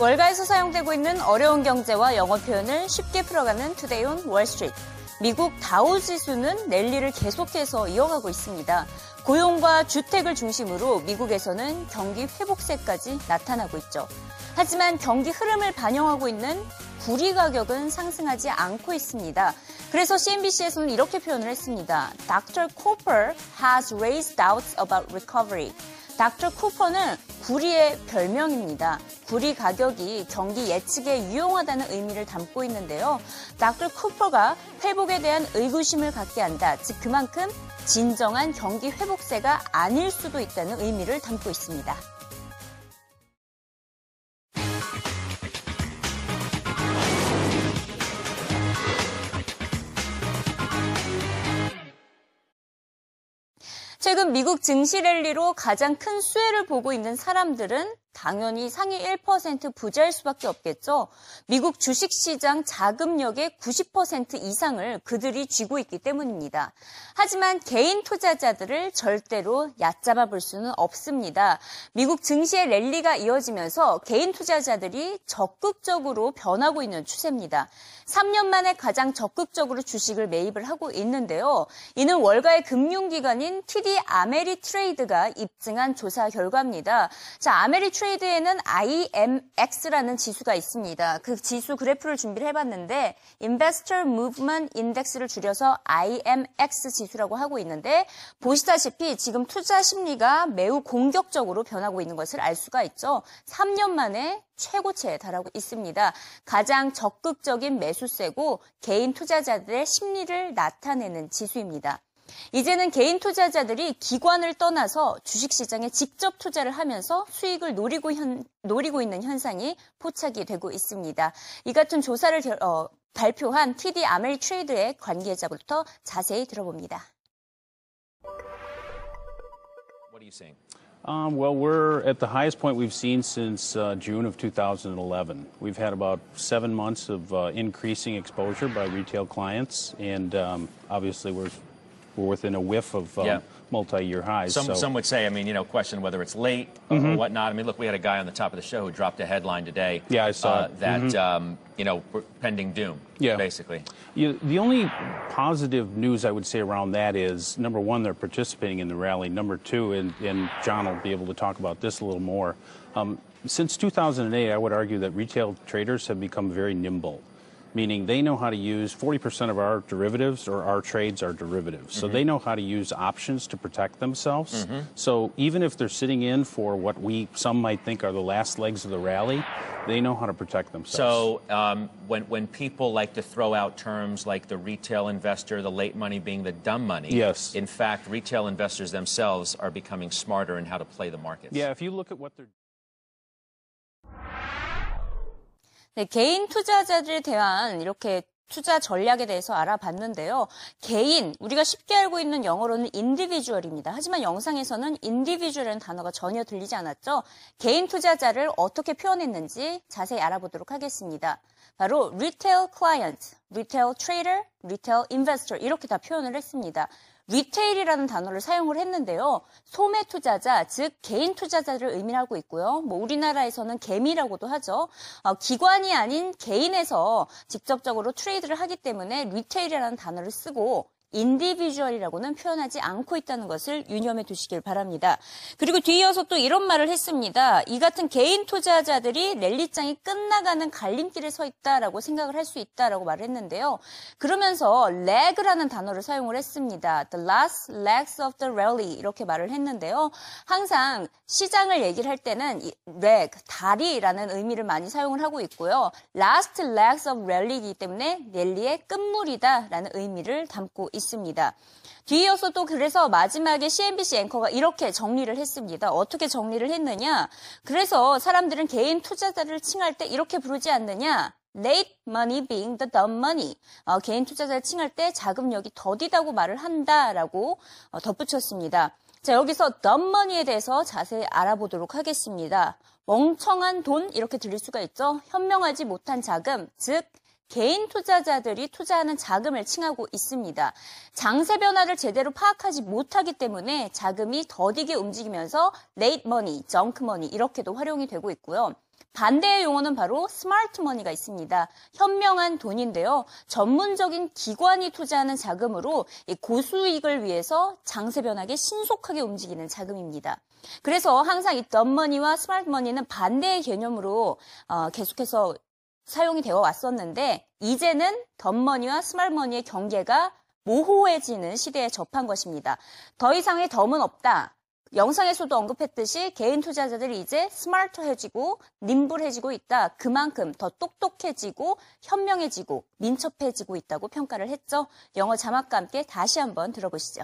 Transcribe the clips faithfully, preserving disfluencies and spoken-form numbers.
월가에서 사용되고 있는 어려운 경제와 영어 표현을 쉽게 풀어가는 투데이 온 월스트리트. 미국 다우 지수는 랠리를 계속해서 이어가고 있습니다. 고용과 주택을 중심으로 미국에서는 경기 회복세까지 나타나고 있죠. 하지만 경기 흐름을 반영하고 있는 구리 가격은 상승하지 않고 있습니다. 그래서 씨엔비씨에서는 이렇게 표현을 했습니다. 닥터 Cooper has raised doubts about recovery. 닥터 쿠퍼는 구리의 별명입니다. 구리 가격이 경기 예측에 유용하다는 의미를 담고 있는데요. 닥터 쿠퍼가 회복에 대한 의구심을 갖게 한다. 즉 그만큼 진정한 경기 회복세가 아닐 수도 있다는 의미를 담고 있습니다. 최근 미국 증시 랠리로 가장 큰 수혜를 보고 있는 사람들은 당연히 상위 일 퍼센트 부자일 수밖에 없겠죠. 미국 주식시장 자금력의 구십 퍼센트 이상을 그들이 쥐고 있기 때문입니다. 하지만 개인 투자자들을 절대로 얕잡아 볼 수는 없습니다. 미국 증시의 랠리가 이어지면서 개인 투자자들이 적극적으로 변하고 있는 추세입니다. 삼 년 만에 가장 적극적으로 주식을 매입을 하고 있는데요. 이는 월가의 금융기관인 티디 아메리트레이드가 입증한 조사 결과입니다. 자, 아메리트레이드에는 아이엠엑스라는 지수가 있습니다. 그 지수 그래프를 준비를 해봤는데 Investor Movement Index를 줄여서 아이엠엑스 지수라고 하고 있는데 보시다시피 지금 투자 심리가 매우 공격적으로 변하고 있는 것을 알 수가 있죠. 삼 년 만에 최고치에 달하고 있습니다. 가장 적극적인 매수세고 개인 투자자들의 심리를 나타내는 지수입니다. 이제는 개인 투자자들이 기관을 떠나서 주식시장에 직접 투자를 하면서 수익을 노리고, 현, 노리고 있는 현상이 포착이 되고 있습니다. 이 같은 조사를 결, 어, 발표한 티디 아메리트레이드의 관계자부터 자세히 들어봅니다. What do you think? Um, well, we're at the highest point we've seen since uh, June of two thousand eleven. We've had about seven months of uh, increasing exposure by retail clients, and um, obviously we're We're within a whiff of um, yeah. multi-year highs. Some, so. some would say, I mean, you know, question whether it's late mm-hmm. or whatnot. I mean, look, we had a guy on the top of the show who dropped a headline today. Yeah, I saw uh, that, mm-hmm. um, you know, pending doom, yeah. basically. You, the only positive news I would say around that is, number one, they're participating in the rally. Number two, and, and John will be able to talk about this a little more. Um, since two thousand eight, I would argue that retail traders have become very nimble. Meaning they know how to use forty percent of our derivatives or our trades are derivatives. Mm-hmm. So they know how to use options to protect themselves. Mm-hmm. So even if they're sitting in for what we some might think are the last legs of the rally, they know how to protect themselves. So um, when, when people like to throw out terms like the retail investor, the late money being the dumb money, yes. in fact, retail investors themselves are becoming smarter in how to play the markets. Yeah, if you look at what they're doing. 네, 개인 투자자들에 대한 이렇게 투자 전략에 대해서 알아봤는데요. 개인, 우리가 쉽게 알고 있는 영어로는 인디비주얼입니다. 하지만 영상에서는 인디비주얼이라는 단어가 전혀 들리지 않았죠. 개인 투자자를 어떻게 표현했는지 자세히 알아보도록 하겠습니다. 바로 retail client, retail trader, retail investor 이렇게 다 표현을 했습니다. 리테일이라는 단어를 사용을 했는데요. 소매 투자자, 즉 개인 투자자를 의미하고 있고요. 뭐 우리나라에서는 개미라고도 하죠. 어, 기관이 아닌 개인에서 직접적으로 트레이드를 하기 때문에 리테일이라는 단어를 쓰고 인디비주얼이라고는 표현하지 않고 있다는 것을 유념해 두시길 바랍니다. 그리고 뒤이어서 또 이런 말을 했습니다. 이 같은 개인 투자자들이 랠리장이 끝나가는 갈림길에 서 있다라고 생각을 할 수 있다라고 말을 했는데요. 그러면서 lag라는 단어를 사용을 했습니다. The last legs of the rally 이렇게 말을 했는데요. 항상 시장을 얘기를 할 때는 이 leg, 다리라는 의미를 많이 사용을 하고 있고요. Last legs of rally이기 때문에 랠리의 끝물이다라는 의미를 담고 있습니다. 있습니다. 뒤이어서 또 그래서 마지막에 씨엔비씨 앵커가 이렇게 정리를 했습니다. 어떻게 정리를 했느냐? 그래서 사람들은 개인 투자자를 칭할 때 이렇게 부르지 않느냐? Late money being the dumb money. 어, 개인 투자자를 칭할 때 자금력이 더디다고 말을 한다라고 어, 덧붙였습니다. 자, 여기서 dumb money에 대해서 자세히 알아보도록 하겠습니다. 멍청한 돈 이렇게 들릴 수가 있죠. 현명하지 못한 자금, 즉 개인 투자자들이 투자하는 자금을 칭하고 있습니다. 장세 변화를 제대로 파악하지 못하기 때문에 자금이 더디게 움직이면서 레이트 머니, 정크 머니 이렇게도 활용이 되고 있고요. 반대의 용어는 바로 스마트 머니가 있습니다. 현명한 돈인데요. 전문적인 기관이 투자하는 자금으로 고수익을 위해서 장세 변화에 신속하게 움직이는 자금입니다. 그래서 항상 이 덤머니와 스마트 머니는 반대의 개념으로 계속해서 사용이 되어 왔었는데 이제는 덤머니와 스마트 머니의 경계가 모호해지는 시대에 접한 것입니다. 더 이상의 덤은 없다. 영상에서도 언급했듯이 개인 투자자들이 이제 스마트해지고 님블해지고 있다. 그만큼 더 똑똑해지고 현명해지고 민첩해지고 있다고 평가를 했죠. 영어 자막과 함께 다시 한번 들어보시죠.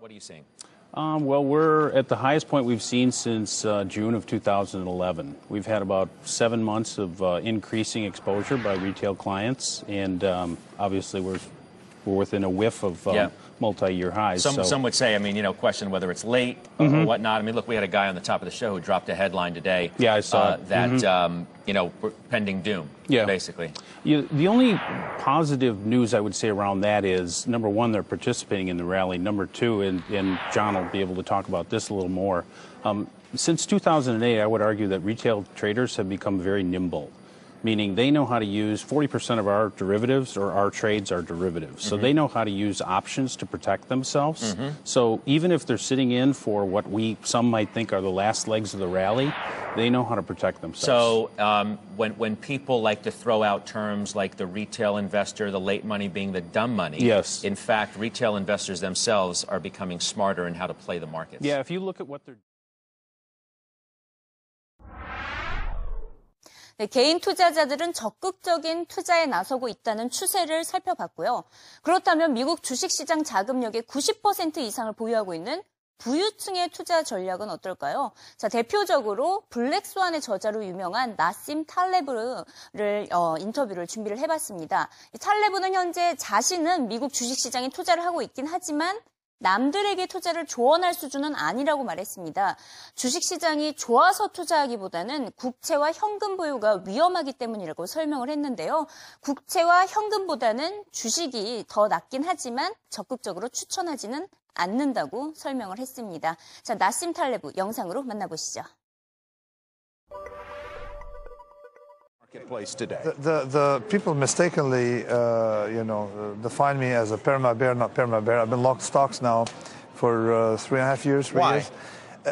What are you seeing? Um, well, we're at the highest point we've seen since uh, June of two thousand eleven. We've had about seven months of uh, increasing exposure by retail clients, and um, obviously we're we're within a whiff of um, yeah. multi-year highs. Some, so. some would say, I mean, you know, question whether it's late mm-hmm. or whatnot. I mean, look, we had a guy on the top of the show who dropped a headline today. Yeah, I saw uh, that, mm-hmm. um, you know, pending doom, yeah. basically. You, the only positive news I would say around that is, number one, they're participating in the rally. Number two, and, and John will be able to talk about this a little more. Um, since two thousand eight, I would argue that retail traders have become very nimble. Meaning they know how to use forty percent of our derivatives or our trades are derivatives. So mm-hmm. they know how to use options to protect themselves. Mm-hmm. So even if they're sitting in for what we some might think are the last legs of the rally, they know how to protect themselves. So um, when, when people like to throw out terms like the retail investor, the late money being the dumb money, yes. in fact, retail investors themselves are becoming smarter in how to play the markets. Yeah, if you look at what they're 네, 개인 투자자들은 적극적인 투자에 나서고 있다는 추세를 살펴봤고요. 그렇다면 미국 주식시장 자금력의 구십 퍼센트 이상을 보유하고 있는 부유층의 투자 전략은 어떨까요? 자, 대표적으로 블랙스완의 저자로 유명한 나심 탈레브를 어, 인터뷰를 준비를 해봤습니다. 이 탈레브는 현재 자신은 미국 주식시장에 투자를 하고 있긴 하지만 남들에게 투자를 조언할 수준은 아니라고 말했습니다. 주식시장이 좋아서 투자하기보다는 국채와 현금 보유가 위험하기 때문이라고 설명을 했는데요. 국채와 현금보다는 주식이 더 낫긴 하지만 적극적으로 추천하지는 않는다고 설명을 했습니다. 자, 나심 탈레브 영상으로 만나보시죠. Place today. The, the, the people mistakenly, uh, you know, define me as a perma bear, not perma bear. I've been locked stocks now for uh, three and a half years. Three Why? Years.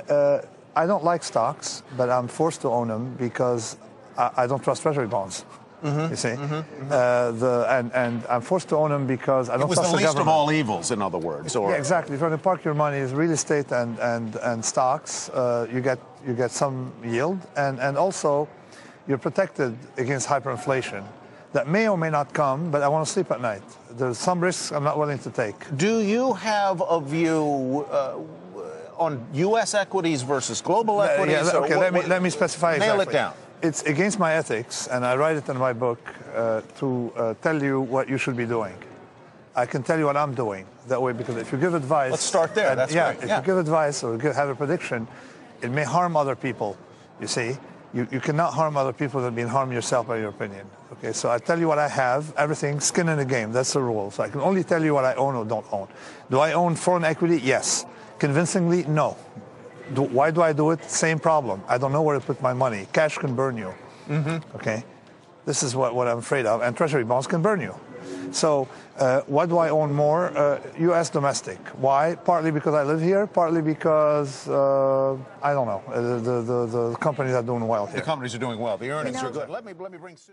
Uh, I don't like stocks, but I'm forced to own them because I, I don't trust treasury bonds. Mm-hmm. You see, mm-hmm. Mm-hmm. Uh, the and and I'm forced to own them because I don't trust the government. It was the least of all evils, in other words. Or yeah, exactly. If you want to park your money is real estate and and and stocks, uh, you get you get some yield and and also. You're protected against hyperinflation that may or may not come, but I want to sleep at night. There's some risks I'm not willing to take. Do you have a view uh, on U S equities versus global equities? Uh, yeah, okay, what, let, me, what, let me specify exactly. Nail it down. It's against my ethics, and I write it in my book uh, to uh, tell you what you should be doing. I can tell you what I'm doing that way, because if you give advice... Let's start there, and, that's yeah, great. If yeah. you give advice or have a prediction, it may harm other people, you see. You, you cannot harm other people that mean harm yourself by your opinion. Okay, so I tell you what I have, everything, skin in the game. That's the rule. So I can only tell you what I own or don't own. Do I own foreign equity? Yes. Convincingly, no. Do, why do I do it? Same problem. I don't know where to put my money. Cash can burn you. Mm-hmm. Okay, this is what, what I'm afraid of. And treasury bonds can burn you. So uh, what do I own more? Uh, U S domestic. Why? Partly because I live here, partly because, uh, I don't know, uh, the, the, the companies are doing well here. The companies are doing well. The earnings yeah. are good. Let me, let me bring Sue.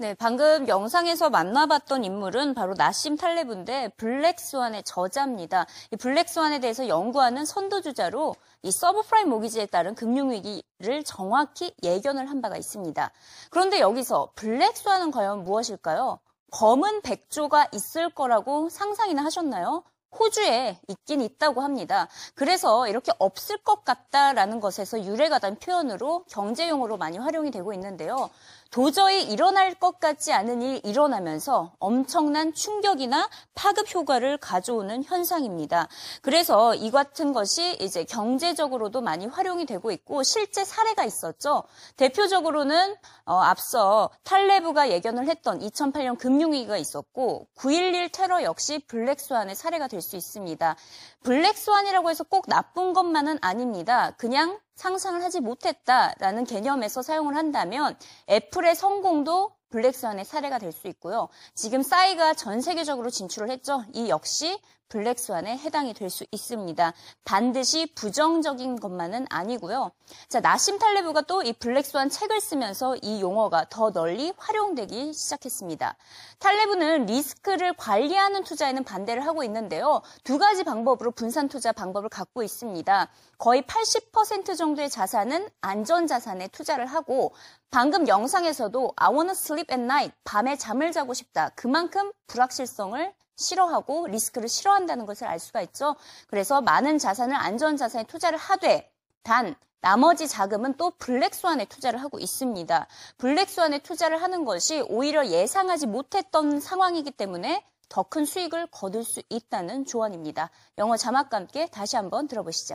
네, 방금 영상에서 만나봤던 인물은 바로 나심 탈레브인데 블랙스완의 저자입니다. 이 블랙스완에 대해서 연구하는 선두주자로 이 서브프라임 모기지에 따른 금융위기를 정확히 예견을 한 바가 있습니다. 그런데 여기서 블랙스완은 과연 무엇일까요? 검은 백조가 있을 거라고 상상이나 하셨나요? 호주에 있긴 있다고 합니다. 그래서 이렇게 없을 것 같다라는 것에서 유래가 된 표현으로 경제용어로 많이 활용이 되고 있는데요. 도저히 일어날 것 같지 않은 일이 일어나면서 엄청난 충격이나 파급 효과를 가져오는 현상입니다. 그래서 이 같은 것이 이제 경제적으로도 많이 활용이 되고 있고 실제 사례가 있었죠. 대표적으로는 어, 앞서 탈레브가 예견을 했던 이천팔 년 금융위기가 있었고 구 일일 테러 역시 블랙스완의 사례가 될 수 있습니다. 블랙스완이라고 해서 꼭 나쁜 것만은 아닙니다. 그냥 상상을 하지 못했다라는 개념에서 사용을 한다면 애플의 성공도 블랙스완의 사례가 될 수 있고요. 지금 싸이가 전 세계적으로 진출을 했죠. 이 역시 블랙스완에 해당이 될 수 있습니다. 반드시 부정적인 것만은 아니고요. 자, 나심 탈레브가 또 이 블랙스완 책을 쓰면서 이 용어가 더 널리 활용되기 시작했습니다. 탈레브는 리스크를 관리하는 투자에는 반대를 하고 있는데요. 두 가지 방법으로 분산 투자 방법을 갖고 있습니다. 거의 팔십 퍼센트 정도의 자산은 안전자산에 투자를 하고 방금 영상에서도 I wanna sleep at night, 밤에 잠을 자고 싶다. 그만큼 불확실성을 싫어하고 리스크를 싫어한다는 것을 알 수가 있죠. 그래서 많은 자산을 안전자산에 투자를 하되 단 나머지 자금은 또 블랙스완에 투자를 하고 있습니다. 블랙스완에 투자를 하는 것이 오히려 예상하지 못했던 상황이기 때문에 더 큰 수익을 거둘 수 있다는 조언입니다. 영어 자막과 함께 다시 한번 들어보시죠.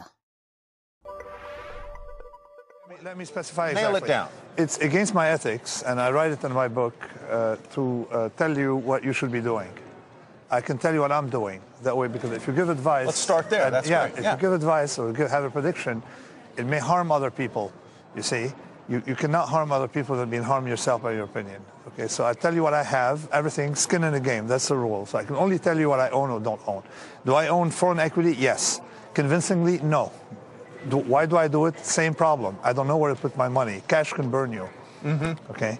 Let me specify exactly. Nail it down. It's against my ethics and I write it in my book uh, to uh, tell you what you should be doing. I can tell you what I'm doing that way because if you give advice... Let's start there, that's yeah, great. If yeah. you give advice or give, have a prediction, it may harm other people, you see. You, you cannot harm other people than being harmed yourself by your opinion. Okay, so I tell you what I have, everything, skin in the game, that's the rule. So I can only tell you what I own or don't own. Do I own foreign equity? Yes. Convincingly, no. Do, why do I do it? Same problem. I don't know where to put my money. Cash can burn you. Mm-hmm. Okay,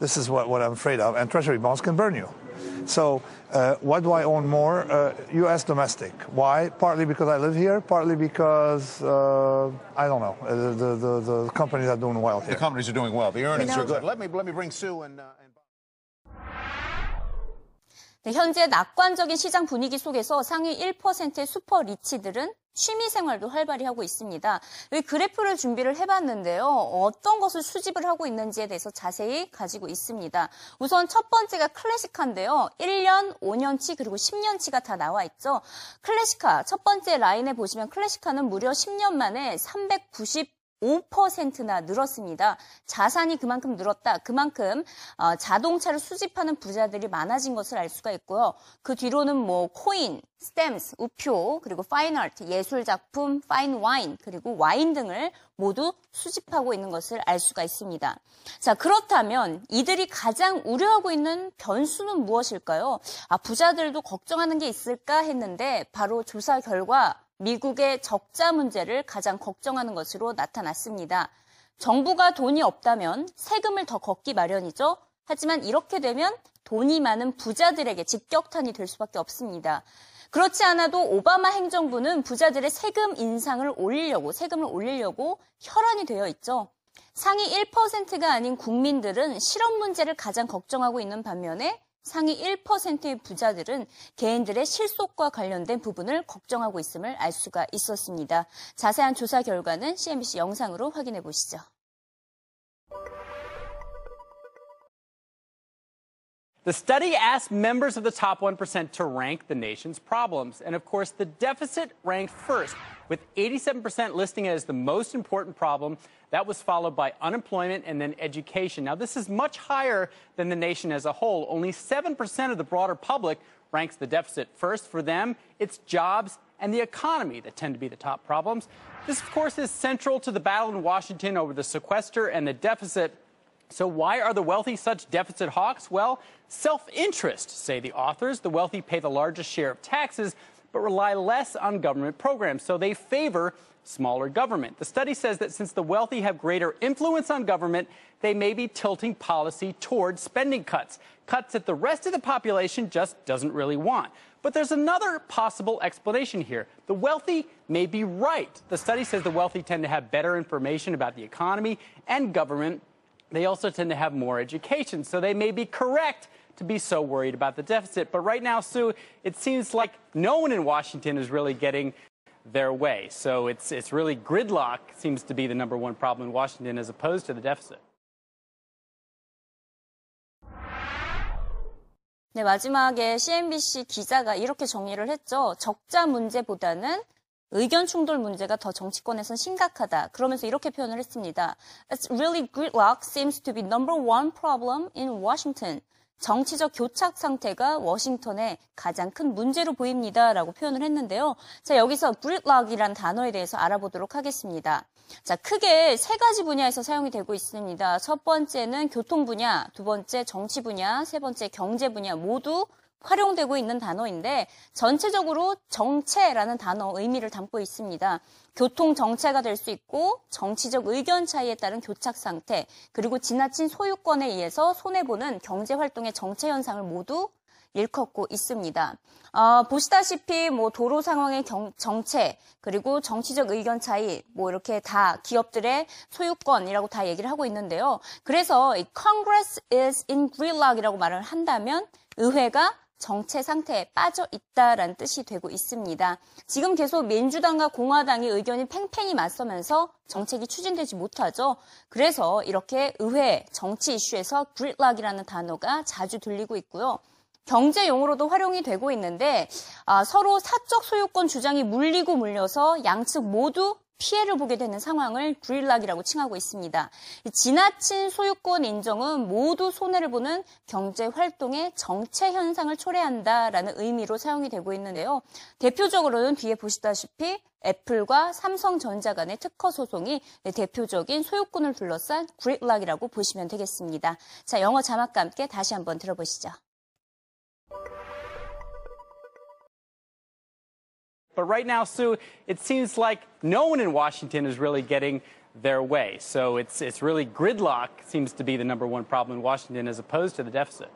this is what, what I'm afraid of. And treasury bonds can burn you. So, uh, why do I own more? Uh, U S domestic. Why? Partly because I live here, partly because, uh, I don't know, the, the, the, the companies are doing well here. The companies are doing well. The earnings you know. are good. Let me, let me bring Sue and... Uh, and... 네, 현재 낙관적인 시장 분위기 속에서 상위 일 퍼센트의 슈퍼 리치들은 취미생활도 활발히 하고 있습니다. 여기 그래프를 준비를 해봤는데요. 어떤 것을 수집을 하고 있는지에 대해서 자세히 가지고 있습니다. 우선 첫 번째가 클래식화인데요. 일 년, 오 년치 그리고 십 년치가 다 나와 있죠. 클래식화, 첫 번째 라인에 보시면 클래식화는 무려 십 년 만에 삼백구십오 퍼센트나 늘었습니다. 자산이 그만큼 늘었다. 그만큼 자동차를 수집하는 부자들이 많아진 것을 알 수가 있고요. 그 뒤로는 뭐 코인, 스탬스, 우표, 그리고 파인아트, 예술작품, 파인와인, 그리고 와인 등을 모두 수집하고 있는 것을 알 수가 있습니다. 자, 그렇다면 이들이 가장 우려하고 있는 변수는 무엇일까요? 아, 부자들도 걱정하는 게 있을까 했는데 바로 조사 결과 미국의 적자 문제를 가장 걱정하는 것으로 나타났습니다. 정부가 돈이 없다면 세금을 더 걷기 마련이죠. 하지만 이렇게 되면 돈이 많은 부자들에게 직격탄이 될 수밖에 없습니다. 그렇지 않아도 오바마 행정부는 부자들의 세금 인상을 올리려고, 세금을 올리려고 혈안이 되어 있죠. 상위 일 퍼센트가 아닌 국민들은 실업 문제를 가장 걱정하고 있는 반면에 상위 일 퍼센트의 부자들은 개인들의 실속과 관련된 부분을 걱정하고 있음을 알 수가 있었습니다. 자세한 조사 결과는 씨엔비씨 영상으로 확인해 보시죠. The study asked members of the top one percent to rank the nation's problems. And of course, the deficit ranked first, with eighty-seven percent listing it as the most important problem. That was followed by unemployment and then education. Now, this is much higher than the nation as a whole. Only seven percent of the broader public ranks the deficit first. For them, it's jobs and the economy that tend to be the top problems. This, of course, is central to the battle in Washington over the sequester and the deficit. So why are the wealthy such deficit hawks? Well, self-interest, say the authors. The wealthy pay the largest share of taxes, but rely less on government programs, so they favor smaller government. The study says that since the wealthy have greater influence on government, they may be tilting policy toward spending cuts, cuts that the rest of the population just doesn't really want. But there's another possible explanation here. The wealthy may be right. The study says the wealthy tend to have better information about the economy and government. They also tend to have more education, so they may be correct to be so worried about the deficit. But right now, Sue, it seems like no one in Washington is really getting their way. So it's, it's really gridlock seems to be the number one problem in Washington as opposed to the deficit. 네, 마지막에 씨엔비씨 기자가 이렇게 정리를 했죠. 적자 문제보다는 의견 충돌 문제가 더 정치권에선 심각하다. 그러면서 이렇게 표현을 했습니다. It's really gridlock seems to be number one problem in Washington. 정치적 교착 상태가 워싱턴의 가장 큰 문제로 보입니다. 라고 표현을 했는데요. 자, 여기서 gridlock이란 단어에 대해서 알아보도록 하겠습니다. 자, 크게 세 가지 분야에서 사용이 되고 있습니다. 첫 번째는 교통 분야, 두 번째 정치 분야, 세 번째 경제 분야 모두 활용되고 있는 단어인데 전체적으로 정체라는 단어 의미를 담고 있습니다. 교통 정체가 될 수 있고 정치적 의견 차이에 따른 교착 상태 그리고 지나친 소유권에 의해서 손해보는 경제활동의 정체 현상을 모두 일컫고 있습니다. 어, 보시다시피 뭐 도로 상황의 경, 정체 그리고 정치적 의견 차이 뭐 이렇게 다 기업들의 소유권이라고 다 얘기를 하고 있는데요. 그래서 이 Congress is in gridlock이라고 말을 한다면 의회가 정체 상태에 빠져 있다라는 뜻이 되고 있습니다. 지금 계속 민주당과 공화당의 의견이 팽팽히 맞서면서 정책이 추진되지 못하죠. 그래서 이렇게 의회 정치 이슈에서 gridlock이라는 단어가 자주 들리고 있고요. 경제 용어로도 활용이 되고 있는데 아, 서로 사적 소유권 주장이 물리고 물려서 양측 모두 피해를 보게 되는 상황을 gridlock이라고 칭하고 있습니다. 지나친 소유권 인정은 모두 손해를 보는 경제활동의 정체 현상을 초래한다라는 의미로 사용이 되고 있는데요. 대표적으로는 뒤에 보시다시피 애플과 삼성전자 간의 특허 소송이 대표적인 소유권을 둘러싼 gridlock이라고 보시면 되겠습니다. 자, 영어 자막과 함께 다시 한번 들어보시죠. But right now, Sue, it seems like no one in Washington is really getting their way. So it's, it's really gridlock seems to be the number one problem in Washington as opposed to the deficit.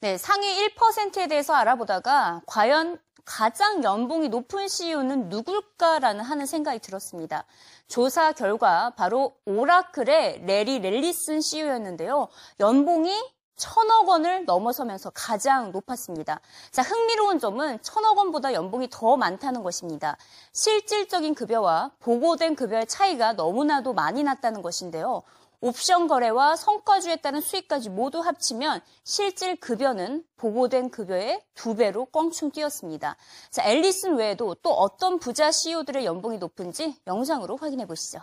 네, 상위 일 퍼센트에 대해서 알아보다가 과연 가장 연봉이 높은 씨이오는 누굴까라는 하는 생각이 들었습니다. 조사 결과 바로 오라클의 레리 앨리슨 씨이오였는데요. 연봉이 천억 원을 넘어서면서 가장 높았습니다. 자, 흥미로운 점은 천억 원보다 연봉이 더 많다는 것입니다. 실질적인 급여와 보고된 급여의 차이가 너무나도 많이 났다는 것인데요. 옵션 거래와 성과주에 따른 수익까지 모두 합치면 실질 급여는 보고된 급여의 두 배로 껑충 뛰었습니다. 자, 앨리슨 외에도 또 어떤 부자 씨이오들의 연봉이 높은지 영상으로 확인해 보시죠.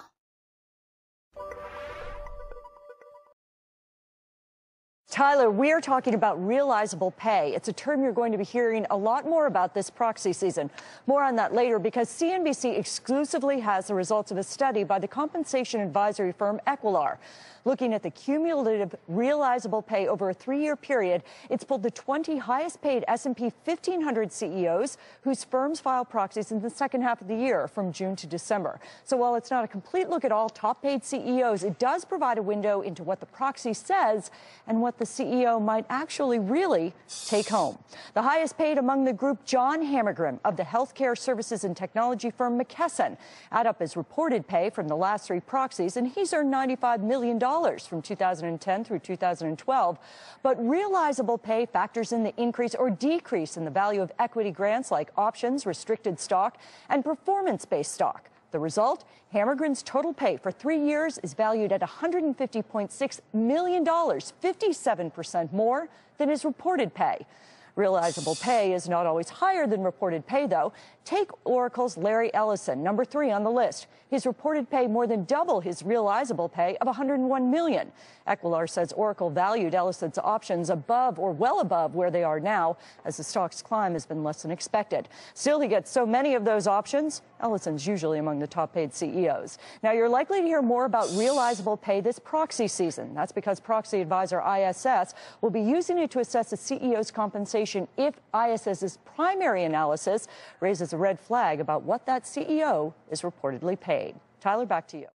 Tyler, we are talking about realizable pay. It's a term you're going to be hearing a lot more about this proxy season. More on that later because C N B C exclusively has the results of a study by the compensation advisory firm Equilar. Looking at the cumulative realizable pay over a three-year period, it's pulled the twenty highest-paid S and P fifteen hundred C E Os whose firms file proxies in the second half of the year from June to December. So while it's not a complete look at all top-paid C E Os, it does provide a window into what the proxy says and what the The C E O might actually really take home. The highest paid among the group, John Hammergren of the healthcare services and technology firm McKesson. Add up his reported pay from the last three proxies, and he's earned ninety-five million dollars from two thousand ten through two thousand twelve. But realizable pay factors in the increase or decrease in the value of equity grants like options, restricted stock, and performance-based stock. The result, Hammergren's total pay for three years is valued at one hundred fifty point six million dollars, fifty-seven percent more than his reported pay. Realizable pay is not always higher than reported pay, though. Take Oracle's Larry Ellison, number three on the list. His reported pay more than double his realizable pay of one hundred one million dollars. Equilar says Oracle valued Ellison's options above or well above where they are now, as the stock's climb has been less than expected. Still, he gets so many of those options. Ellison's usually among the top-paid C E Os. Now, you're likely to hear more about realizable pay this proxy season. That's because proxy advisor I S S will be using it to assess a C E O's compensation if ISS's primary analysis raises a red flag about what that C E O is reportedly paid. Tyler, back to you.